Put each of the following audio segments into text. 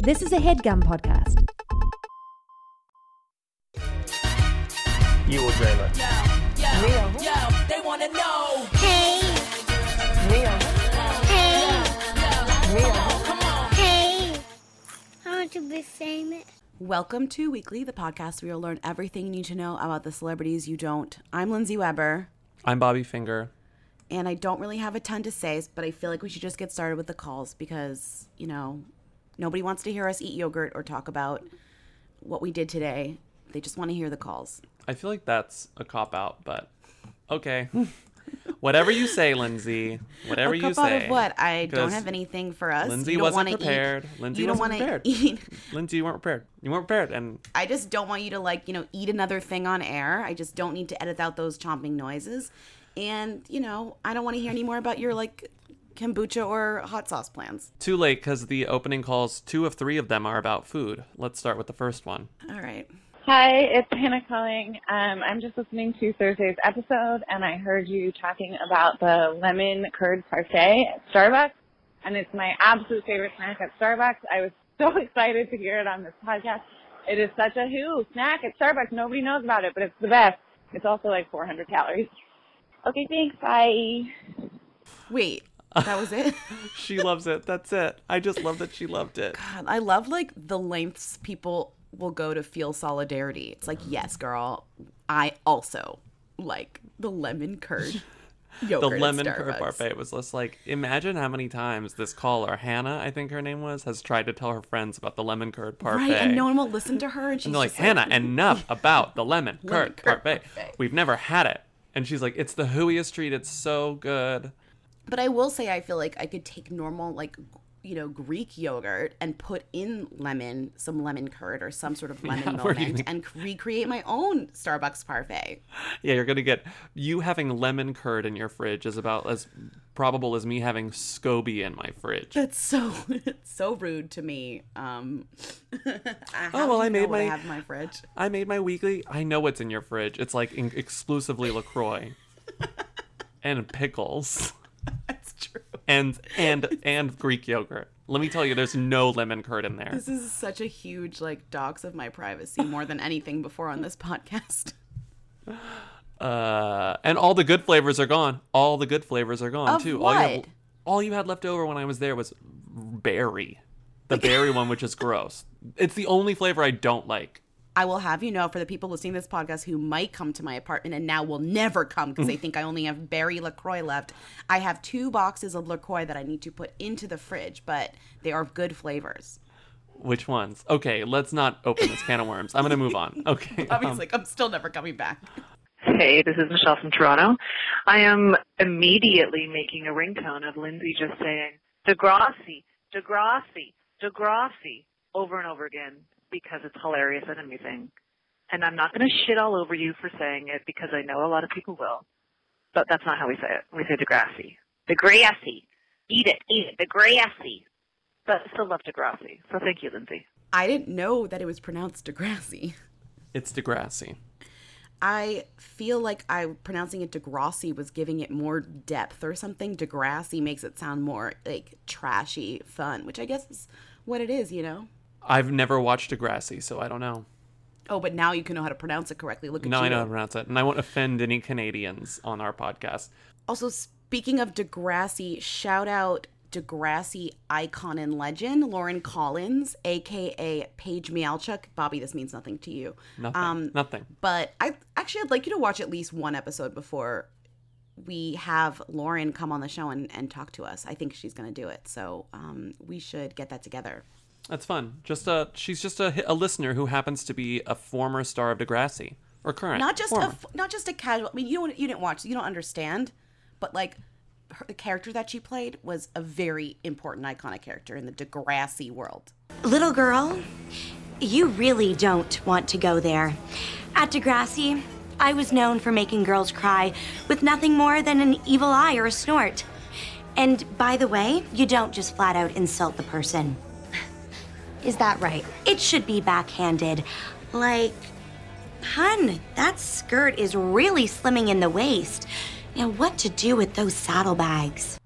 This is a HeadGum podcast. You or Dreamer? Real. They want to know. Hey. Real. Hey. Real. Come on. Hey. I want to be famous. Welcome to Weekly, the podcast where you'll learn everything you need to know about the celebrities you don't. I'm Lindsay Weber. I'm Bobby Finger. And I don't really have a ton to say, but I feel like we should just get started with the calls because, you know, nobody wants to hear us eat yogurt or talk about what we did today. They just want to hear the calls. I feel like that's a cop-out, but okay. Whatever you say, Lindsay. Whatever you say. Out of what? I don't have anything for us. Lindsay wasn't prepared. Lindsay wasn't prepared. Lindsay, you weren't prepared. And I just don't want you to, like, you know, eat another thing on air. I just don't need to edit out those chomping noises. And, you know, I don't want to hear any more about your, like, kombucha or hot sauce plans. Too late, because the opening calls, 2 of 3 of them are about food. Let's start with the first one. All right. Hi, it's Hannah Culling. I'm just listening to Thursday's episode, and I heard you talking about the lemon curd parfait at Starbucks, and it's my absolute favorite snack at Starbucks. I was so excited to hear it on this podcast. It is such a who snack at Starbucks. Nobody knows about it, but it's the best. It's also like 400 calories. Okay, thanks. Bye. Wait. That was it? She loves it. That's it. I just love that she loved it. God, I love, like, the lengths people will go to feel solidarity. It's like, yes, girl, I also like the lemon curd yogurt. The lemon curd parfait was just like, imagine how many times this caller, Hannah, I think her name was, has tried to tell her friends about the lemon curd parfait. Right, and no one will listen to her. And she's like, Hannah, enough about the lemon curd parfait. We've never had it. And she's like, it's the hooiest treat. It's so good. But I will say I feel like I could take normal, like, you know, Greek yogurt and put in lemon, some lemon curd or some sort of lemon moment and recreate my own Starbucks parfait. Yeah, you're going to get – you having lemon curd in your fridge is about as probable as me having SCOBY in my fridge. That's so rude to me. I made my weekly – I know what's in your fridge. It's like exclusively LaCroix and pickles. That's true. And Greek yogurt. Let me tell you, there's no lemon curd in there. This is such a huge, like, dox of my privacy more than anything before on this podcast. And all the good flavors are gone. All the good flavors are gone, too. What? All you had left over when I was there was berry. The berry one, which is gross. It's the only flavor I don't like. I will have you know, for the people listening to this podcast who might come to my apartment and now will never come because they think I only have berry LaCroix left, I have 2 boxes of LaCroix that I need to put into the fridge, but they are good flavors. Which ones? Okay, let's not open this can of worms. I'm going to move on. Okay. Obviously, I'm still never coming back. Hey, this is Michelle from Toronto. I am immediately making a ringtone of Lindsay just saying, Degrassi, Degrassi, Degrassi, over and over again. Because it's hilarious and amazing. And I'm not going to shit all over you for saying it because I know a lot of people will. But that's not how we say it. We say Degrassi. Degrassi. Eat it. Degrassi. But I still love Degrassi. So thank you, Lindsay. I didn't know that it was pronounced Degrassi. It's Degrassi. I feel like pronouncing it Degrassi was giving it more depth or something. Degrassi makes it sound more, like, trashy fun, which I guess is what it is, you know? I've never watched Degrassi, so I don't know. Oh, but now you can know how to pronounce it correctly. Look at you. No, I know how to pronounce it. And I won't offend any Canadians on our podcast. Also, speaking of Degrassi, shout out Degrassi icon and legend, Lauren Collins, a.k.a. Paige Mialchuk. Bobby, this means nothing to you. Nothing. But I'd like you to watch at least one episode before we have Lauren come on the show and talk to us. I think she's going to do it. So we should get that together. That's fun. She's just a listener who happens to be a former star of Degrassi or current. Not just a casual. I mean, you didn't watch, you don't understand, but like the character that she played was a very important, iconic character in the Degrassi world. Little girl, you really don't want to go there. At Degrassi, I was known for making girls cry with nothing more than an evil eye or a snort. And by the way, you don't just flat out insult the person. Is that right? It should be backhanded. Like, hun, that skirt is really slimming in the waist. Now, what to do with those saddlebags?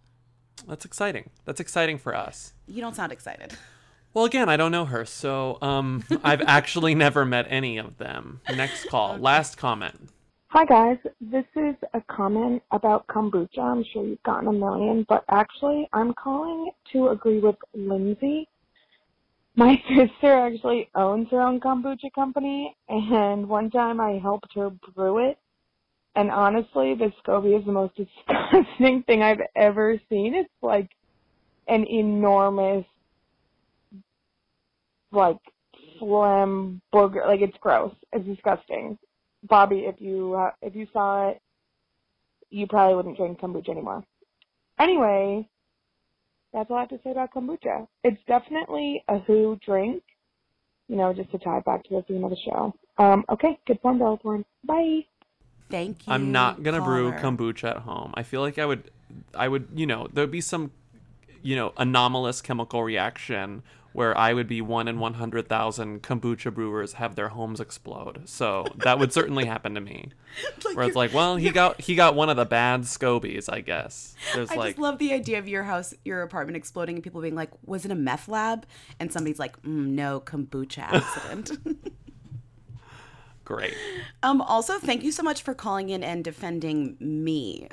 That's exciting. That's exciting for us. You don't sound excited. Well, again, I don't know her, so I've actually never met any of them. Next call. Okay. Last comment. Hi, guys. This is a comment about kombucha. I'm sure you've gotten a million, but actually, I'm calling to agree with Lindsay. My sister actually owns her own kombucha company, and one time I helped her brew it. And honestly, the SCOBY is the most disgusting thing I've ever seen. It's like an enormous, like, phlegm booger. Like, it's gross. It's disgusting. Bobby, if you saw it, you probably wouldn't drink kombucha anymore. Anyway, that's all I have to say about kombucha. It's definitely a who drink, you know, just to tie it back to the theme of the show. Okay, good form, Bella Thorne. Bye. Thank you. I'm not going to brew kombucha at home. I feel like I would, you know, there'd be some, you know, anomalous chemical reaction where I would be one in 100,000 kombucha brewers have their homes explode. So that would certainly happen to me. Like, where it's like, well, he got one of the bad scobies, I guess. I just love the idea of your house, your apartment exploding and people being like, was it a meth lab? And somebody's like, no, kombucha accident. Great. Also, thank you so much for calling in and defending me.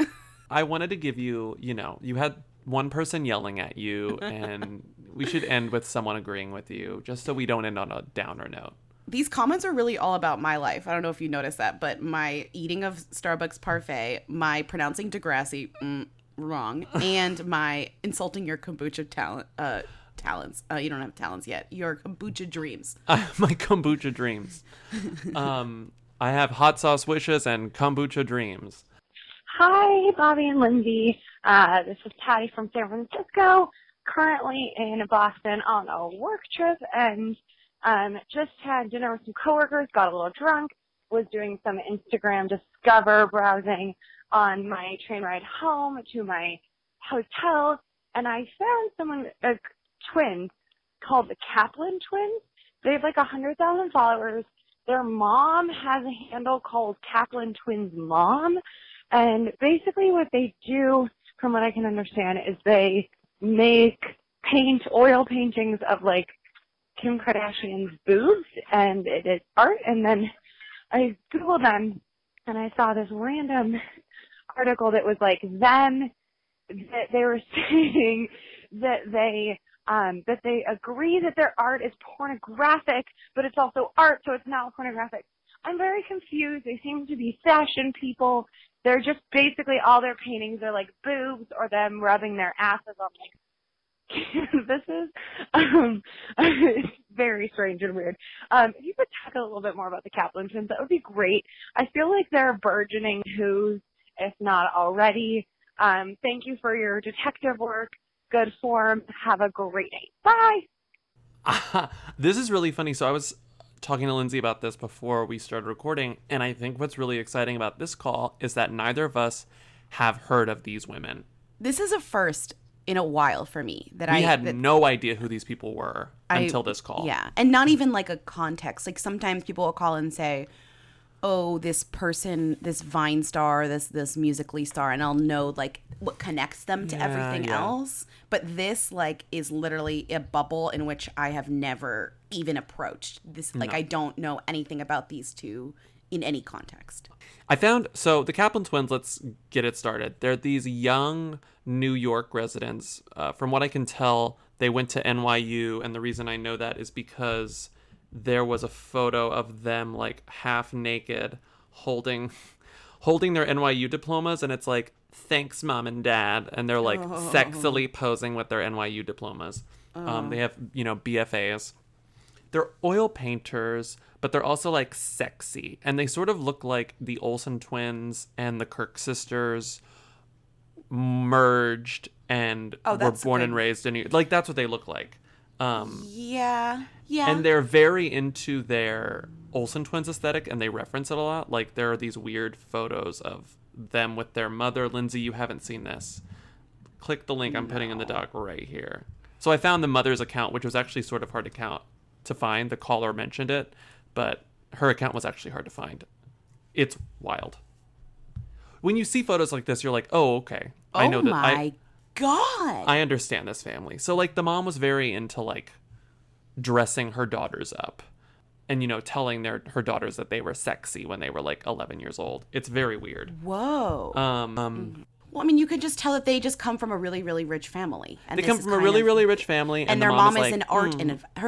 I wanted to give you, you know, you had one person yelling at you, and we should end with someone agreeing with you, just so we don't end on a downer note. These comments are really all about my life. I don't know if you noticed that, but my eating of Starbucks parfait, my pronouncing Degrassi wrong, and my insulting your kombucha talent. Talents. You don't have talents yet. Your kombucha dreams. My kombucha dreams. I have hot sauce wishes and kombucha dreams. Hi, Bobby and Lindsay. This is Patty from San Francisco, currently in Boston on a work trip, and just had dinner with some coworkers, got a little drunk, was doing some Instagram Discover browsing on my train ride home to my hotel, and I found someone... twins called the Kaplan Twins. They have like 100,000 followers. Their mom has a handle called Kaplan Twins Mom, and basically what they do, from what I can understand, is they make oil paintings of like Kim Kardashian's boobs, and it is art. And then I Googled them, and I saw this random article that was like them, that they were saying that they agree that their art is pornographic, but it's also art, so it's not pornographic. I'm very confused. They seem to be fashion people. They're just basically all their paintings are like boobs or them rubbing their asses on like canvases. It's very strange and weird. If you could talk a little bit more about the Kaplan Twins, that would be great. I feel like they're burgeoning who's, if not already. Thank you for your detective work. Good form. Have a great night. Bye. This is really funny. So I was talking to Lindsay about this before we started recording, and I think what's really exciting about this call is that neither of us have heard of these women. This is a first in a while for me. I had no idea who these people were until this call. Yeah, and not even like a context. Like sometimes people will call and say, oh, this person, this Vine star, this Musical.ly star, and I'll know, like, what connects them to everything else. But this, like, is literally a bubble in which I have never even approached. This, like, no. I don't know anything about these two in any context. So the Kaplan Twins, let's get it started. They're these young New York residents. From what I can tell, they went to NYU, and the reason I know that is because... there was a photo of them like half naked holding their NYU diplomas, and it's like, thanks mom and dad, and they're like sexily posing with their NYU diplomas. They have, you know, BFAs. They're oil painters, but they're also like sexy, and they sort of look like the Olsen twins and the Kirk sisters merged and were born and raised in New York. Like, that's what they look like. Yeah. And they're very into their Olsen twins aesthetic, and they reference it a lot. Like, there are these weird photos of them with their mother. Lindsay, you haven't seen this. Click the link I'm putting in the doc right here. So I found the mother's account, which was actually sort of hard to find. The caller mentioned it, but her account was actually hard to find. It's wild. When you see photos like this, you're like, oh, okay. I know that. Oh, my God. I understand this family. So, like, the mom was very into, like, dressing her daughters up and, you know, telling her daughters that they were sexy when they were like 11 years old. It's very weird. Whoa. Well, I mean, you could just tell that they just come from a really, really rich family. And they come from a really, really rich family. And their mom is an art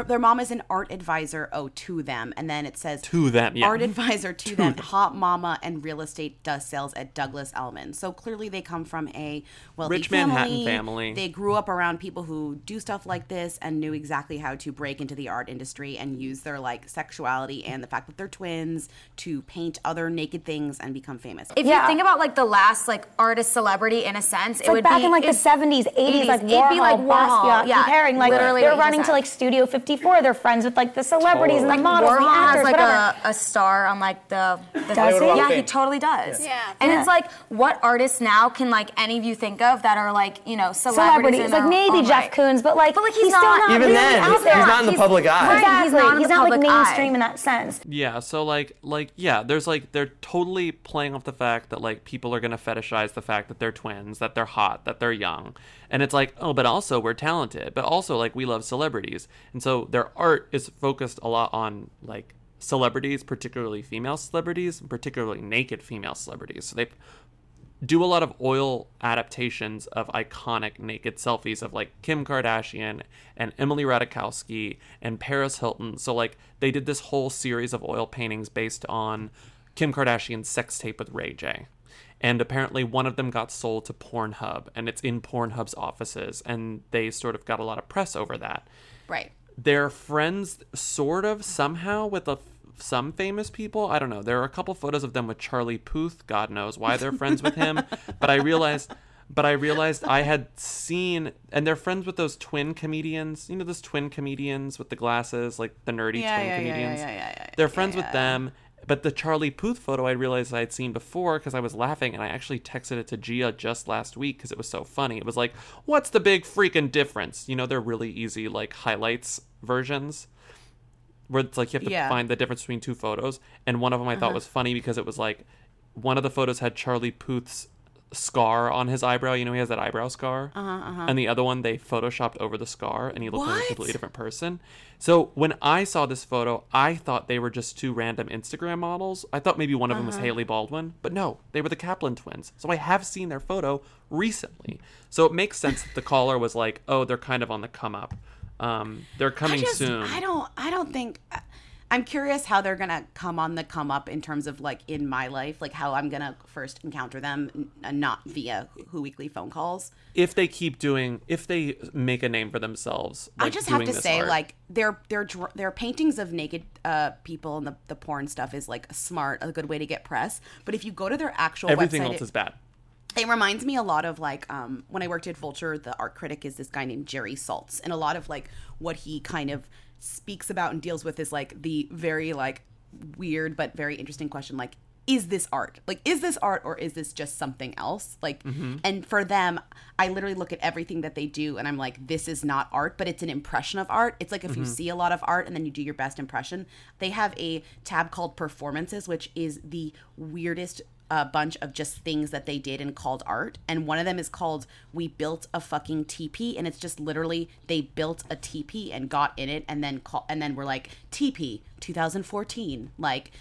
their mom is an art advisor to them. And then it says to them, yeah. Art advisor to them, hot mama, and real estate sales at Douglas Elliman. So clearly they come from a wealthy rich Manhattan family. They grew up around people who do stuff like this and knew exactly how to break into the art industry and use their like sexuality and the fact that they're twins to paint other naked things and become famous. If you think about like the last like artist celebrity. In a sense, it would back be in like the 70s, 80s, like Warhol, it'd be like Basquiat, comparing like they're running to like Studio 54. They're friends with like the celebrities and the models, Warhol the actors, has like a star on like the does he? Yeah, he totally does. Yeah, and it's like what artists now can like any of you think of that are like you know celebrities? Like maybe Jeff Koons, but he's still not even really then. He's not in the public eye. Exactly, he's not like mainstream in that sense. Yeah, so like there's like they're totally playing off the fact that like people are gonna fetishize the fact that they're twins, that they're hot, that they're young, and it's like, oh, but also we're talented, but also like we love celebrities, and so their art is focused a lot on like celebrities, particularly female celebrities, particularly naked female celebrities. So they do a lot of oil adaptations of iconic naked selfies of like Kim Kardashian and Emily Ratajkowski and Paris Hilton. So like they did this whole series of oil paintings based on Kim Kardashian's sex tape with Ray J. And apparently one of them got sold to Pornhub, and it's in Pornhub's offices, and they sort of got a lot of press over that. Right. They're friends sort of somehow with some famous people. I don't know. There are a couple photos of them with Charlie Puth. God knows why they're friends with him. But I realized I had seen, and they're friends with those twin comedians. You know, those twin comedians with the glasses, like the nerdy comedians. Yeah. They're friends with them. But the Charlie Puth photo I realized I had seen before because I was laughing, and I actually texted it to Gia just last week because it was so funny. It was like, what's the big freaking difference? You know, they're really easy, like, highlights versions where it's like you have to find the difference between two photos. And one of them I thought was funny because it was like one of the photos had Charlie Puth's scar on his eyebrow. You know, he has that eyebrow scar. And the other one, they photoshopped over the scar, and he looked like a completely different person. So when I saw this photo, I thought they were just two random Instagram models. I thought maybe one of them was Haley Baldwin, but no, they were the Kaplan twins. So I have seen their photo recently. So it makes sense that the caller was like, oh, they're kind of on the come up. They're coming soon. I don't think... I'm curious how they're going to come up in terms of like in my life, like how I'm going to first encounter them, not via Who Weekly phone calls. If they keep doing, if they make a name for themselves. Like I just have to say like their paintings of naked people and the porn stuff is like a good way to get press. But if you go to their actual website. Everything else is bad. It reminds me a lot of like when I worked at Vulture, the art critic is this guy named Jerry Saltz, and a lot of like what he kind of speaks about and deals with is like the very like weird but very interesting question, like is this art or is this just something else, like and for them I literally look at everything that they do and I'm like, this is not art, but it's an impression of art. It's like if you see a lot of art and then you do your best impression. They have a tab called performances, which is the weirdest a bunch of just things that they did and called art. And one of them is called We Built a Fucking Teepee, and it's just literally they built a teepee and got in it and then we're like, teepee 2014, like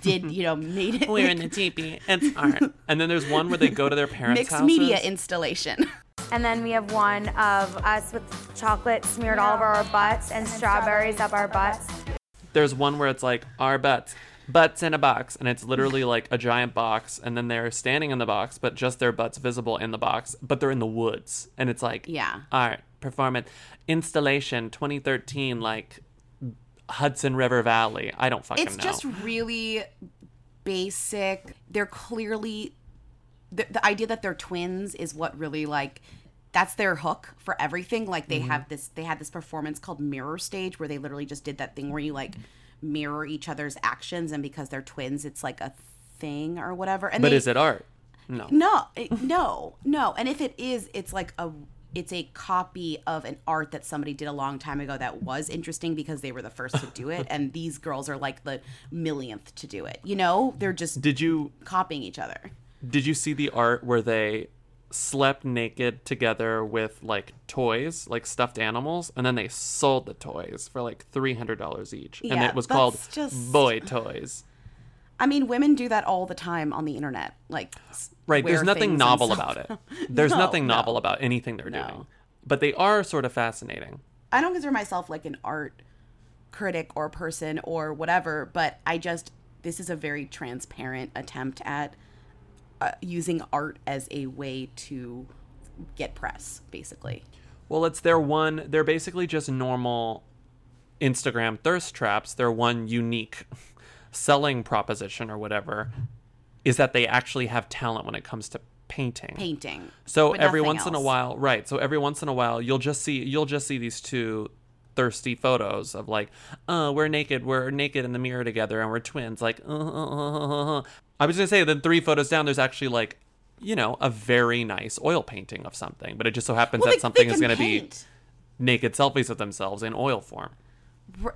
did you know made it. We're in the teepee, it's art. And then there's one where they go to their parents' mixed houses. Media installation. And then we have one of us with chocolate smeared all over our butts and strawberries up our butts. There's one where it's like our butts in a box, and it's literally like a giant box, and then they're standing in the box but just their butts visible in the box, but they're in the woods, and it's like art performance installation 2013, like Hudson River Valley. I don't fucking know. It's just really basic. They're clearly the idea that they're twins is what really like that's their hook for everything. Like they have this, they had this performance called Mirror Stage where they literally just did that thing where you like mirror each other's actions, and because they're twins it's like a thing or whatever. And but is it art? No. And if it is, it's like it's a copy of an art that somebody did a long time ago that was interesting because they were the first to do it, and these girls are like the millionth to do it. You know, they're just copying each other. Did you see the art where they slept naked together with like toys, like stuffed animals, and then they sold the toys for like $300 each. Yeah, and it was called boy toys. I mean, women do that all the time on the internet. Like, right. There's nothing novel about it. There's nothing novel about anything they're doing. But they are sort of fascinating. I don't consider myself like an art critic or person or whatever, but I just, this is a very transparent attempt at using art as a way to get press, basically. Well, it's their one, they're basically just normal Instagram thirst traps. Their one unique selling proposition or whatever is that they actually have talent when it comes to painting. So every once in a while, right. So every once in a while, you'll just see these two thirsty photos of like, we're naked in the mirror together and we're twins. Like, I was going to say then 3 photos down, there's actually like, you know, a very nice oil painting of something, but it just so happens that something is going to be naked selfies of themselves in oil form.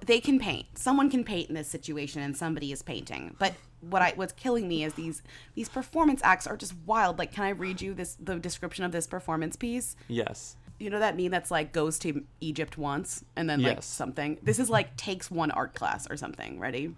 They can paint. Someone can paint in this situation, and somebody is painting. But what's killing me is these performance acts are just wild. Like, can I read you the description of this performance piece? Yes. You know that meme that's like goes to Egypt once and then like something? This is like takes one art class or something. Ready?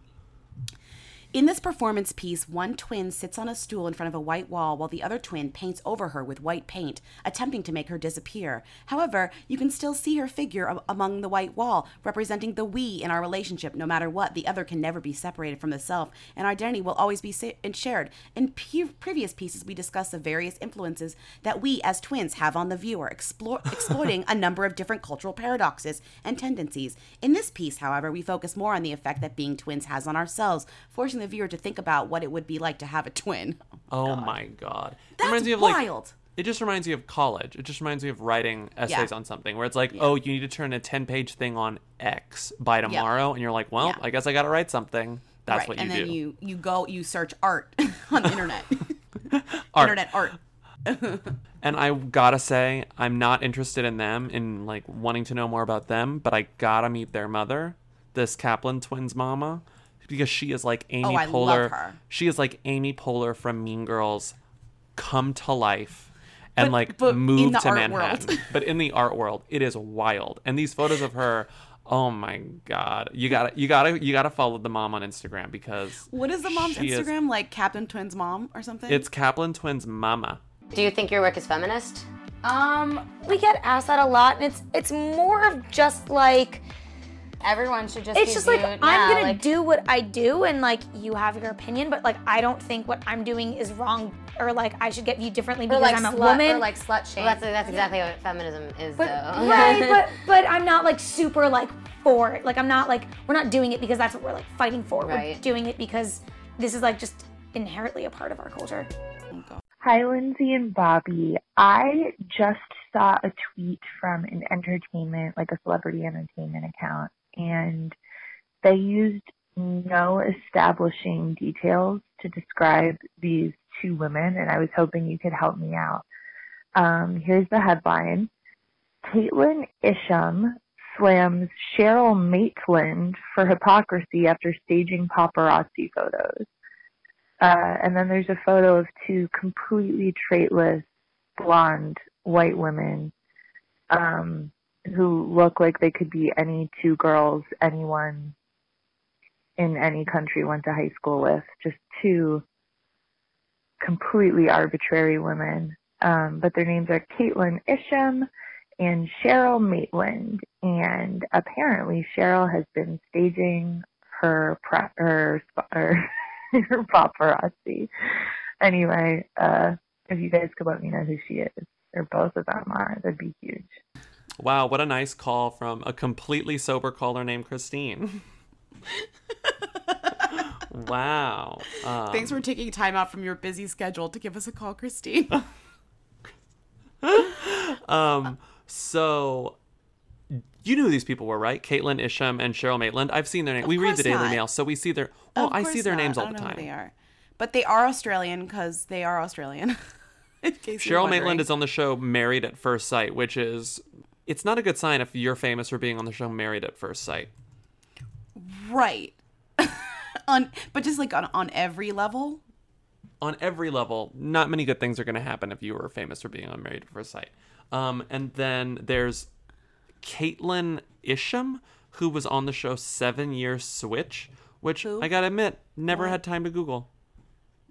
In this performance piece, one twin sits on a stool in front of a white wall while the other twin paints over her with white paint, attempting to make her disappear. However, you can still see her figure among the white wall, representing the we in our relationship. No matter what, the other can never be separated from the self, and identity will always be shared. In previous pieces, we discuss the various influences that we as twins have on the viewer, exploiting a number of different cultural paradoxes and tendencies. In this piece, however, we focus more on the effect that being twins has on ourselves, forcing the viewer to think about what it would be like to have a twin. Oh my god. That's wild. Like, it just reminds me of college. It just reminds me of writing essays on something where it's like, oh, you need to turn a 10-page thing on X by tomorrow. And you're like, well, I guess I gotta write something. That's right. What you do. And then you search art on the internet. Internet art. And I gotta say, I'm not interested in them, in like wanting to know more about them, but I gotta meet their mother, this Kaplan twins mama. Because she is like Amy Poehler. Oh, I love her. She is like Amy Poehler from Mean Girls, come to life, and but move to Manhattan. But in the art world, it is wild. And these photos of her, oh my god, you gotta follow the mom on Instagram because what is the mom's Instagram like? Kaplan Twins Mom or something? It's Kaplan Twins Mama. Do you think your work is feminist? We get asked that a lot, and it's more of just like. Everyone should just. It's just like I'm gonna do what I do, and like you have your opinion, but like I don't think what I'm doing is wrong, or like I should get viewed differently because I'm a woman. Or like slut shame. Well, that's exactly what feminism is, though. Right, but I'm not like super like for it. Like I'm not like we're not doing it because that's what we're like fighting for. Right. We're doing it because this is like just inherently a part of our culture. Hi, Lindsay and Bobby. I just saw a tweet from an entertainment, like a celebrity entertainment account. And they used no establishing details to describe these two women, and I was hoping you could help me out. Here's the headline. Caitlyn Isham slams Cheryl Maitland for hypocrisy after staging paparazzi photos. And then there's a photo of two completely traitless, blonde, white women, who look like they could be any two girls anyone in any country went to high school with, just two completely arbitrary women. But their names are Caitlyn Isham and Cheryl Maitland, and apparently Cheryl has been staging her paparazzi. Anyway, if you guys could let me know who she is, or both of them are, that'd be huge. Wow, what a nice call from a completely sober caller named Christine. Wow. Thanks for taking time out from your busy schedule to give us a call, Christine. So, you knew who these people were, right? Caitlyn Isham and Cheryl Maitland. I've seen their names. We read the Daily Mail, so we see their... Oh, I see their names all the time. I don't know who they are. But they are Australian because they are Australian. Cheryl Maitland is on the show Married at First Sight, which is... It's not a good sign if you're famous for being on the show Married at First Sight. Right. But just like on every level. on every level, not many good things are going to happen if you were famous for being on Married at First Sight. And then there's Caitlyn Isham, who was on the show 7 Year Switch, which I got to admit, never had time to Google.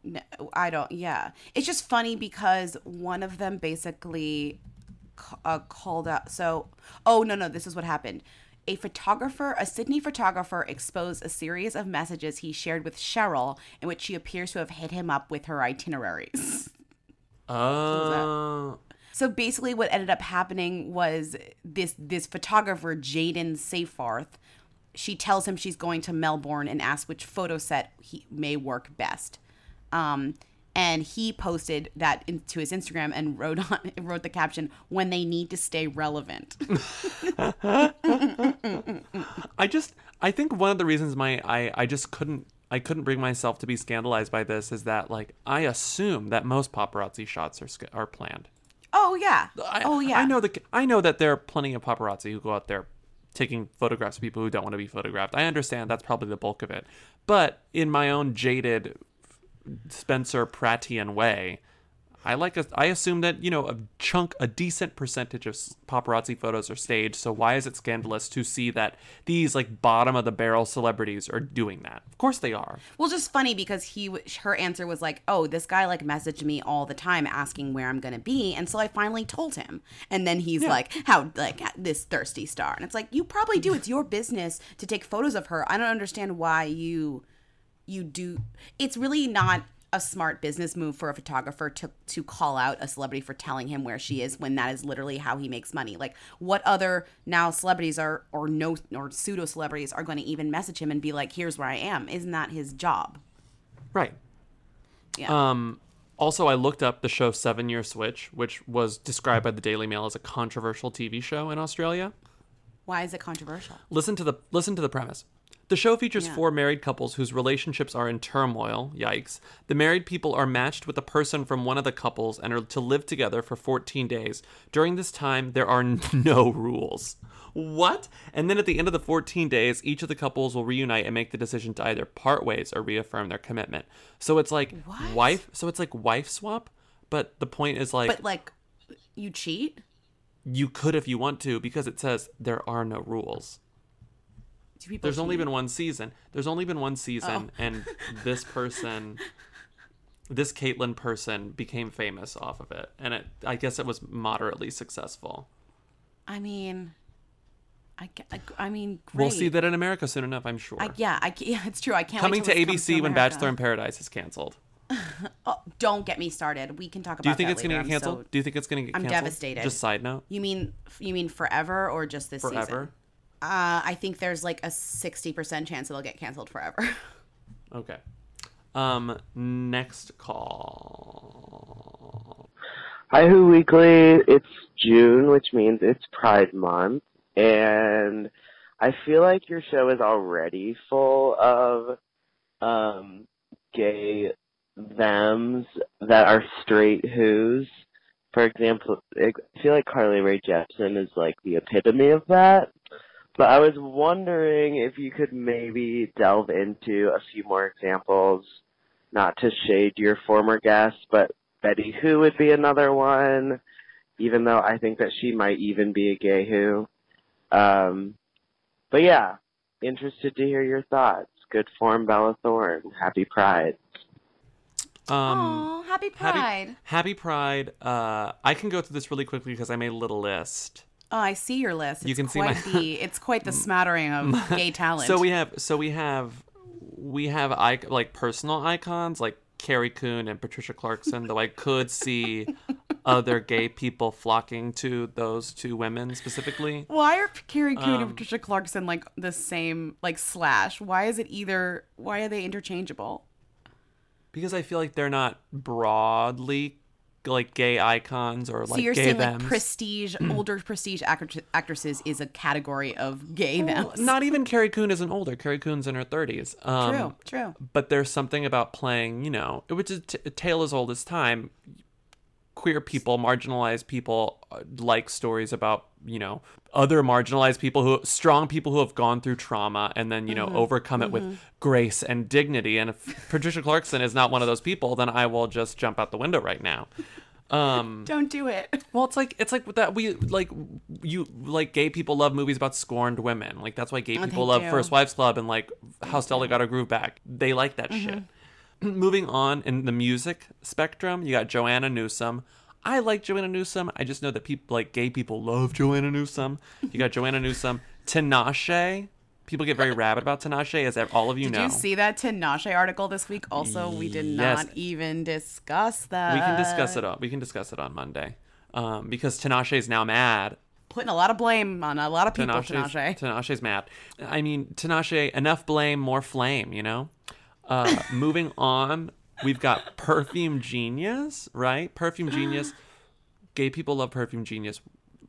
No, I don't. Yeah. It's just funny because one of them basically called out. So, this is what happened. A Sydney photographer exposed a series of messages he shared with Cheryl in which she appears to have hit him up with her itineraries. Oh. So basically what ended up happening was this photographer, Jaden Safarth, she tells him she's going to Melbourne and asks which photo set may work best. And he posted that into his Instagram and wrote the caption, "When they need to stay relevant." I think one of the reasons I couldn't bring myself to be scandalized by this is that, like, I assume that most paparazzi shots are planned. Oh yeah. I know that there are plenty of paparazzi who go out there taking photographs of people who don't want to be photographed. I understand that's probably the bulk of it, but in my own jaded Spencer Prattian way, I assume that, you know, a decent percentage of paparazzi photos are staged. So why is it scandalous to see that these, like, bottom of the barrel celebrities are doing that? Of course they are. Well, just funny because her answer was like, "Oh, this guy, like, messaged me all the time asking where I'm gonna be, and so I finally told him." And then he's like, "How, like, this thirsty star?" And it's like, you probably do. It's your business to take photos of her. I don't understand why you do. It's really not a smart business move for a photographer to call out a celebrity for telling him where she is when that is literally how he makes money. Like, what other now celebrities or pseudo celebrities are going to even message him and be like, "Here's where I am"? Isn't that his job? Right. Yeah. Also, I looked up the show 7 Year Switch, which was described by the Daily Mail as a controversial TV show in Australia. Why is it controversial? Listen to the premise. The show features four married couples whose relationships are in turmoil. Yikes. The married people are matched with a person from one of the couples and are to live together for 14 days. During this time, there are no rules. What? And then at the end of the 14 days, each of the couples will reunite and make the decision to either part ways or reaffirm their commitment. So it's like wife swap, but the point is like you cheat? You could if you want to, because it says there are no rules. There's only been one season. And this Caitlyn person became famous off of it. And I guess it was moderately successful. I mean, great. We'll see that in America soon enough, I'm sure. It's true. I can't wait till to ABC when Bachelor in Paradise is canceled. Oh, don't get me started. We can talk about that. Do you think it's going to get canceled? Do you think it's going to get canceled? I'm devastated. Just side note. You mean forever or just this season? Forever. I think there's like a 60% chance it'll get canceled forever. Okay. Next call. Hi, Who Weekly. It's June, which means it's Pride Month. And I feel like your show is already full of gay thems that are straight who's. For example, I feel like Carly Rae Jepsen is like the epitome of that. But I was wondering if you could maybe delve into a few more examples, not to shade your former guest, but Betty Who would be another one, even though I think that she might even be a gay Who. But yeah, interested to hear your thoughts. Good form, Bella Thorne. Happy Pride. Aww, happy Pride. Happy Pride. I can go through this really quickly because I made a little list. Oh, I see your list. It's quite the smattering of gay talent. So we have like personal icons like Carrie Coon and Patricia Clarkson. Though I could see other gay people flocking to those two women specifically. Why are Carrie Coon and Patricia Clarkson like the same? Like slash? Why are they interchangeable? Because I feel like they're not broadly like gay icons or like gay thems. So you're saying like prestige, older prestige actresses is a category of gay thems. Not even Carrie Coon isn't older. Carrie Coon's in her 30s. True. But there's something about playing, you know, which is a tale as old as time, queer people, marginalized people, like stories about, you know, other marginalized people, who strong people who have gone through trauma and then, you know, overcome it with grace and dignity. And if Patricia Clarkson is not one of those people, then I will just jump out the window right now. Don't do it. Well, it's like that we like you like gay people love movies about scorned women. Like that's why gay people love First Wives Club and like How Stella Got Her Groove Back. They like that shit. Moving on in the music spectrum, you got Joanna Newsom. I like Joanna Newsom. I just know that people like gay people love Joanna Newsom. You got Joanna Newsom, Tinashe. People get very rabid about Tinashe, as all of you know. Did you see that Tinashe article this week? Also, we did not even discuss that. We can discuss it. We can discuss it on Monday, because Tinashe is now mad. Putting a lot of blame on a lot of people. Tinashe. Tinashe's mad. I mean, Tinashe. Enough blame, more flame. You know. Moving on, we've got Perfume Genius, right? Perfume Genius. Gay people love Perfume Genius.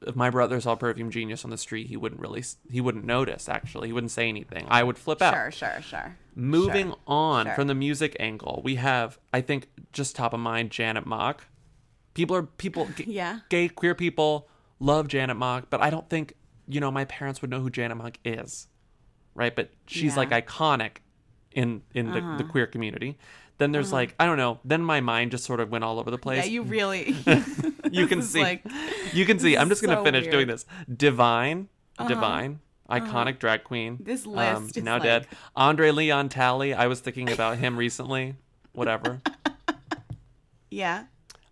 If my brother saw Perfume Genius on the street, he wouldn't notice, actually. He wouldn't say anything. I would flip out. Sure. Moving on from the music angle, we have, I think, just top of mind, Janet Mock. Gay, queer people love Janet Mock, but I don't think, you know, my parents would know who Janet Mock is, right? But she's, like, iconic in the queer community. Then there's, like, I don't know. Then my mind just sort of went all over the place. Yeah, you really... You can see. I'm just going to finish doing this. Divine. Iconic drag queen. This list is now dead. Andre Leon Talley. I was thinking about him recently. Whatever. Yeah.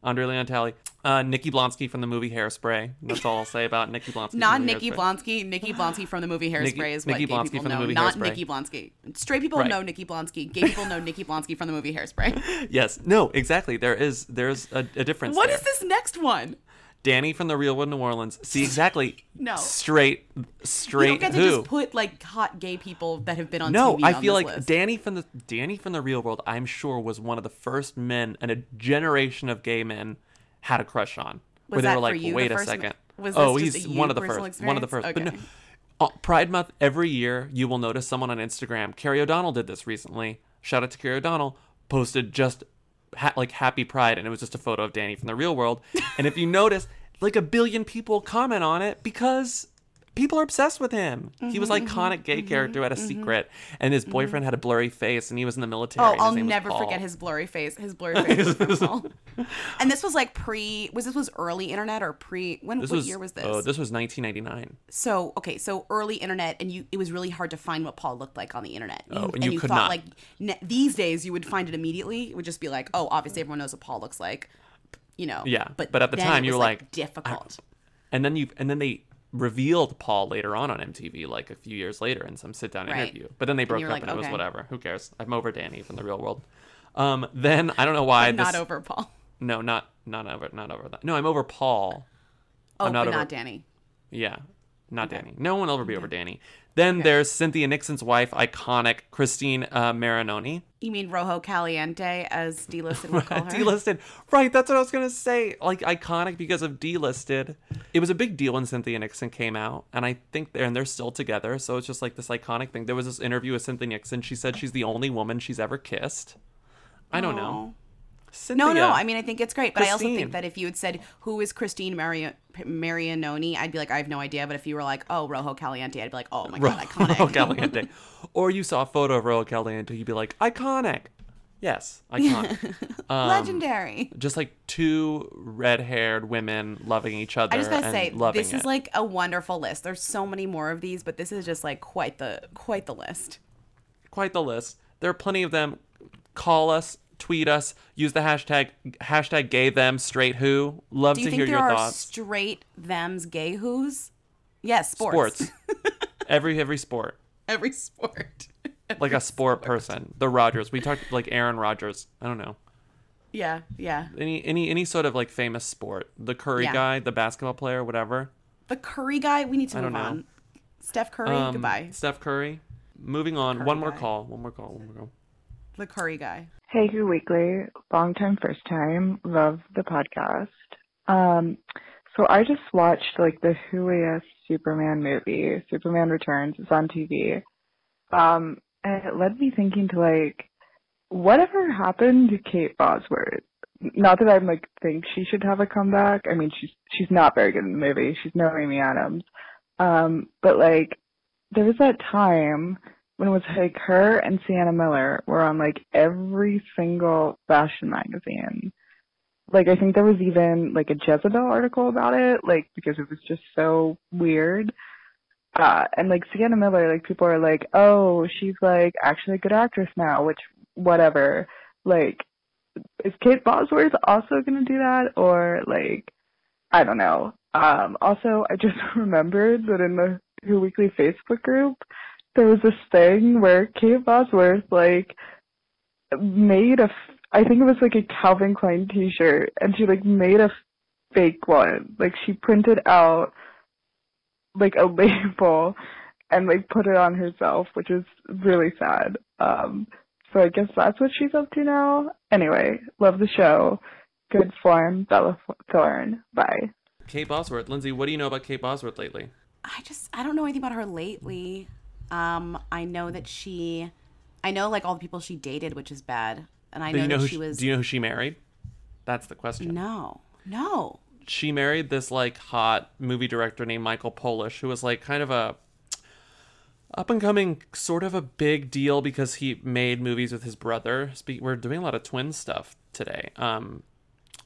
Andre Leon Talley. Nikki Blonsky from the movie Hairspray. That's all I'll say about Nikki Blonsky. Not Nikki Blonsky. Nikki Blonsky from the movie Hairspray is what Nikki gay Blonsky people know. Not Hairspray. Nikki Blonsky. Straight people know Nikki Blonsky. Gay people know Nikki Blonsky from the movie Hairspray. Yes. No, exactly. There's a difference. What is this next one? Danny from The Real World New Orleans. See, exactly. No. Straight. You don't get to just put like hot gay people that have been on TV. No, I feel like list. Danny from the Real World, I'm sure, was one of the first men and a generation of gay men had a crush on. Was where they were like, wait a second. He's one of the first. Experience? One of the first. Okay. But no, Pride Month every year, you will notice someone on Instagram. Kerry O'Donnell did this recently. Shout out to Kerry O'Donnell. Posted just Happy Pride, and it was just a photo of Danny from The Real World. And if you notice, like a billion people comment on it because people are obsessed with him. He was iconic gay character who had a secret, and his boyfriend had a blurry face, and he was in the military. Oh, I'll never forget his blurry face. His blurry face was from Paul. And this was like was early internet or pre? What year was this? Oh, this was 1999. So early internet, and it was really hard to find what Paul looked like on the internet. And you could not. Like these days, you would find it immediately. It would just be like, oh, obviously everyone knows what Paul looks like, you know. Yeah, but at the time, you were like difficult. And then they revealed Paul later on MTV, like a few years later in some sit-down interview. But then they broke up and it was whatever. Who cares? I'm over Danny from The Real World. Then I don't know why. Not over Paul. No, not over that. No, I'm over Paul. Oh, not Danny. Yeah, not Danny. No one will ever be over Danny. Then there's Cynthia Nixon's wife, iconic Christine Marinoni. You mean Rojo Caliente, as D-Listed would call her? D-Listed. Right, that's what I was going to say. Like, iconic because of D-Listed. It was a big deal when Cynthia Nixon came out, and I think they're still together, so it's just like this iconic thing. There was this interview with Cynthia Nixon. She said she's the only woman she's ever kissed. I don't know. Cynthia. No. I mean, I think it's great, but Christine. I also think that if you had said, "Who is Christine Marianoni?" I'd be like, "I have no idea." But if you were like, "Oh, Rojo Caliente," I'd be like, "Oh my god, iconic." Rojo Caliente. Or you saw a photo of Rojo Caliente, you'd be like, "Iconic." Yes, iconic. Legendary. Just like two red-haired women loving each other. I just gotta say, this is like a wonderful list. There's so many more of these, but this is just like quite the list. Quite the list. There are plenty of them. Call us. Tweet us. Use the hashtag gay them straight who. Love to hear your thoughts. Do you think there are straight thems gay who's? Yes, sports. Every sport. Every sport. Like a sport person. The Rodgers. We talked like Aaron Rodgers. I don't know. Yeah. Any sort of like famous sport. The Curry guy, the basketball player, whatever. The Curry guy. We need to move on. Steph Curry. Goodbye. Steph Curry. Moving on. One more call. The Curry guy. Hey, you Weekly. Long time, first time. Love the podcast. So I just watched like the Who-AS Superman movie. Superman Returns. It's on TV. And it led me thinking to like, whatever happened to Kate Bosworth? not that I'm like think she should have a comeback. I mean, she's not very good in the movie. She's no Amy Adams. But like there was that time when it was like her and Sienna Miller were on like every single fashion magazine. Like I think there was even like a Jezebel article about it, like because it was just so weird. And like Sienna Miller, like people are like, oh, she's like actually a good actress now, which whatever. Like, is Kate Bosworth also gonna do that, or like, I don't know. Also, I just remembered that in the Who Weekly Facebook group, there was this thing where Kate Bosworth like made a, I think it was like a Calvin Klein T-shirt, and she like made a fake one. Like she printed out like a label and like put it on herself, which is really sad. So I guess that's what she's up to now. Anyway, love the show. Good form, Bella Thorne. Bye. Kate Bosworth. Lindsay, what do you know about Kate Bosworth lately? I don't know anything about her lately. I know that I know like all the people she dated, which is bad. And I know that she was... Do you know who she married? That's the question. No. She married this like hot movie director named Michael Polish, who was like kind of a up and coming, sort of a big deal because he made movies with his brother. We're doing a lot of twin stuff today.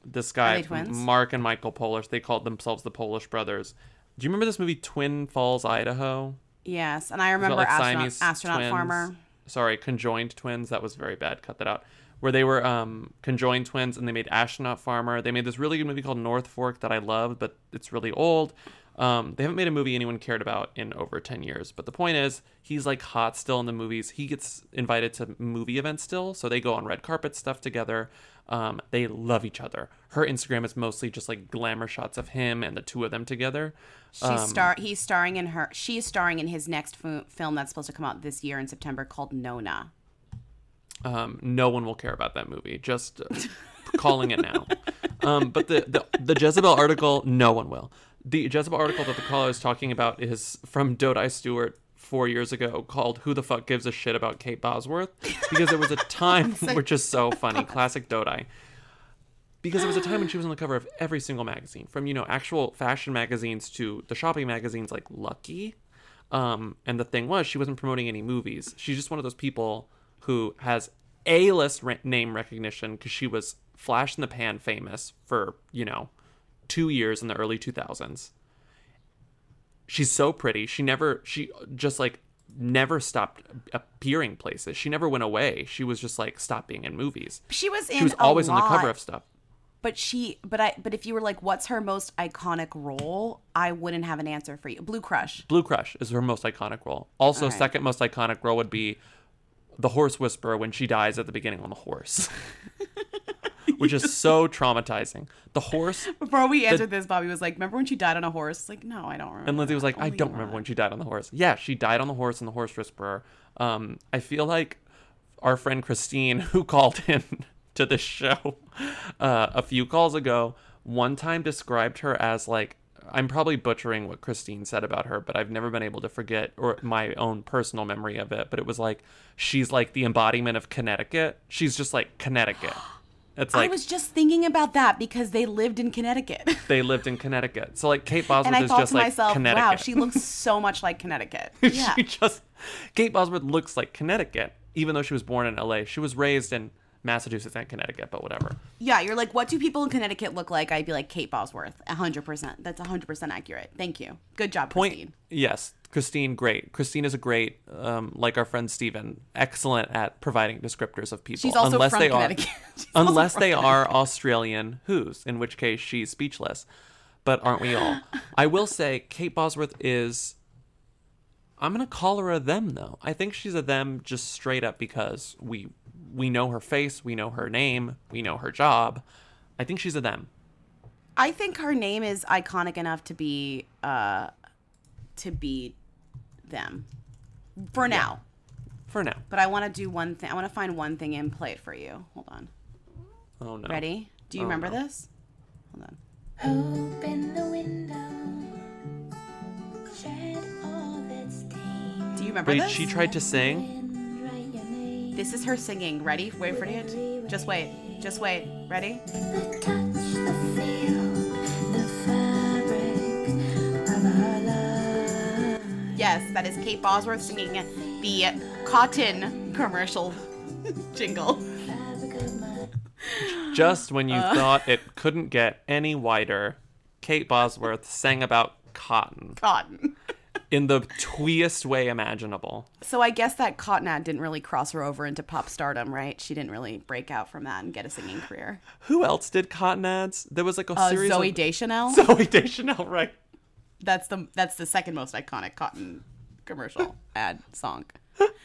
This guy, Mark and Michael Polish, they called themselves the Polish Brothers. Do you remember this movie Twin Falls, Idaho? Yes, and I remember like Astronaut Farmer. Sorry, Conjoined Twins. That was very bad. Cut that out. Where they were conjoined twins, and they made Astronaut Farmer. They made this really good movie called North Fork that I loved, but it's really old. They haven't made a movie anyone cared about in over 10 years. But the point is, he's like hot still in the movies. He gets invited to movie events still, so they go on red carpet stuff together. They love each other. Her Instagram is mostly just like glamour shots of him and the two of them together. He's starring in her. She's starring in his next film that's supposed to come out this year in September called Nona. No one will care about that movie. Just calling it now. But the Jezebel article, no one will. The Jezebel article that the caller is talking about is from Dodi Stewart 4 years ago called Who the Fuck Gives a Shit About Kate Bosworth? Because there was a time, which is so funny, classic Dodi. Because there was a time when she was on the cover of every single magazine, from, you know, actual fashion magazines to the shopping magazines like Lucky. And the thing was, she wasn't promoting any movies. She's just one of those people who has A-list name recognition because she was flash in the pan famous for, you know, 2 years in the early 2000s. She's so pretty. She just like never stopped appearing places. She never went away. She was just like stopped being in movies. She was always on the cover of stuff. But if you were like, what's her most iconic role? I wouldn't have an answer for you. Blue Crush. Blue Crush is her most iconic role. Also, right. Second most iconic role would be The Horse Whisperer when she dies at the beginning on the horse. Which is so traumatizing. The horse... Before we answered this, Bobby was like, remember when she died on a horse? Like, no, I don't remember. And Lindsay was like, I don't remember when she died on the horse. Yeah, she died on the horse in The Horse Whisperer. I feel like our friend Christine, who called in to this show a few calls ago, one time described her as like... I'm probably butchering what Christine said about her, but I've never been able to forget or my own personal memory of it. But it was like, she's like the embodiment of Connecticut. She's just like Connecticut. It's like, I was just thinking about that because they lived in Connecticut. They lived in Connecticut. So, like, Kate Bosworth is just like Connecticut. And I thought to myself, wow, she looks so much like Connecticut. Yeah. Kate Bosworth looks like Connecticut, even though she was born in L.A. She was raised in Massachusetts and Connecticut, but whatever. Yeah, you're like, what do people in Connecticut look like? I'd be like, Kate Bosworth, 100%. That's 100% accurate. Thank you. Good job, Christine. Yes, Christine, great. Christine is a great, like our friend Steven, excellent at providing descriptors of people. She's also unless they are Australian Who's, in which case she's speechless. But aren't we all? I will say Kate Bosworth is, I'm going to call her a them, though. I think she's a them just straight up because we know her face, we know her name, we know her job. I think she's a them. I think her name is iconic enough to be them. For now. Yeah. For now. But I want to do one thing. I want to find one thing and play it for you. Hold on. Oh, no. Ready? Do you remember this? Hold on. Open the window. Shed all that's taken. Do you remember this? She tried to sing. This is her singing. Ready? Wait for it. Just wait. Just wait. Ready? The touch, the feel, the fabric of our love. Yes, that is Kate Bosworth singing the cotton commercial jingle. Just when you thought it couldn't get any whiter, Kate Bosworth sang about cotton. Cotton. In the tweest way imaginable. So I guess that cotton ad didn't really cross her over into pop stardom, right? She didn't really break out from that and get a singing career. Who else did cotton ads? There was like a series Zooey Deschanel? Zooey Deschanel, right. That's the second most iconic cotton commercial ad song.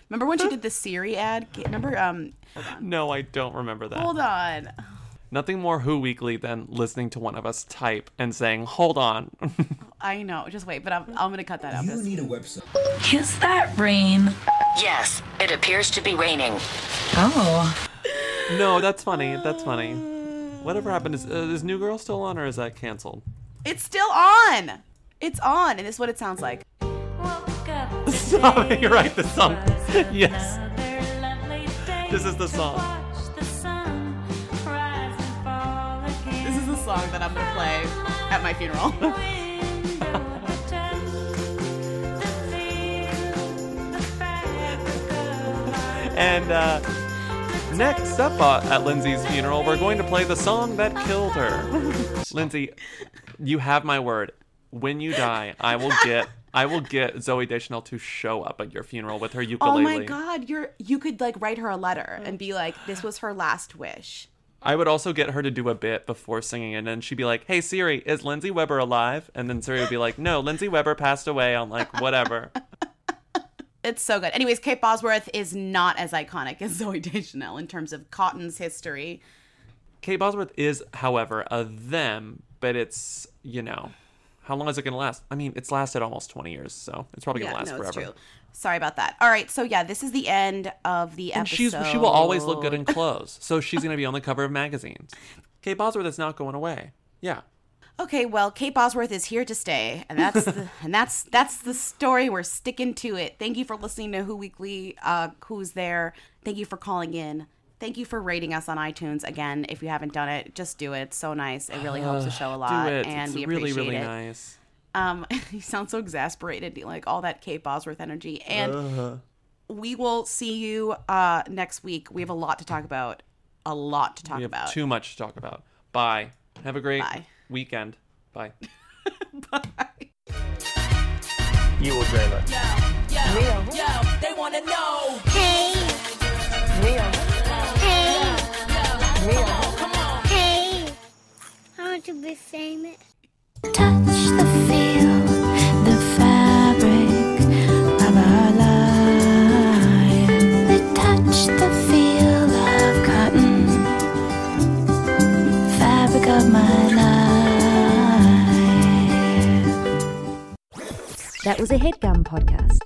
Remember when she did the Siri ad? Remember? No, I don't remember that. Hold on. Nothing more Who Weekly than listening to one of us type and saying, hold on. I know. Just wait, but I'm going to cut that out. You need a website. Is that rain? Yes, it appears to be raining. Oh. No, that's funny. That's funny. Whatever happened is New Girl still on or is that canceled? It's still on. It's on. And this is what it sounds like. Sorry, you're right, the song. Yes. This is the song. Song that I'm gonna play at my funeral. And next up at Lindsay's funeral, we're going to play the song that killed her. Lindsay, you have my word. When you die, I will get Zooey Deschanel to show up at your funeral with her ukulele. Oh my God, you could like write her a letter and be like, this was her last wish. I would also get her to do a bit before singing, and then she'd be like, hey, Siri, is Lindsay Weber alive? And then Siri would be like, no, Lindsay Weber passed away on, like, whatever. It's so good. Anyways, Kate Bosworth is not as iconic as Zooey Deschanel in terms of cotton's history. Kate Bosworth is, however, a them, but it's, you know, how long is it going to last? I mean, it's lasted almost 20 years, so it's probably going to last forever. It's true. Sorry about that. All right, so yeah, this is the end of the episode. And she will always look good in clothes, so she's going to be on the cover of magazines. Kate Bosworth is not going away. Yeah. Okay, well, Kate Bosworth is here to stay, and that's the story. We're sticking to it. Thank you for listening to Who Weekly. Who's there? Thank you for calling in. Thank you for rating us on iTunes. Again, if you haven't done it, just do it. It's so nice. It really helps the show a lot, do it. And it's we really, appreciate really it. Nice. You sound so exasperated, like all that Kate Bosworth energy. And we will see you next week. We have a lot to talk about. We have too much to talk about. Bye. Have a great weekend. Bye. Bye. You will dream it. Yo, they want to know. Hey. Real. Hey. Real. Come on. Hey. I want to be famous. Touch the feel, the fabric of our lives. The touch, the feel of cotton, fabric of my life. That was a HeadGum podcast.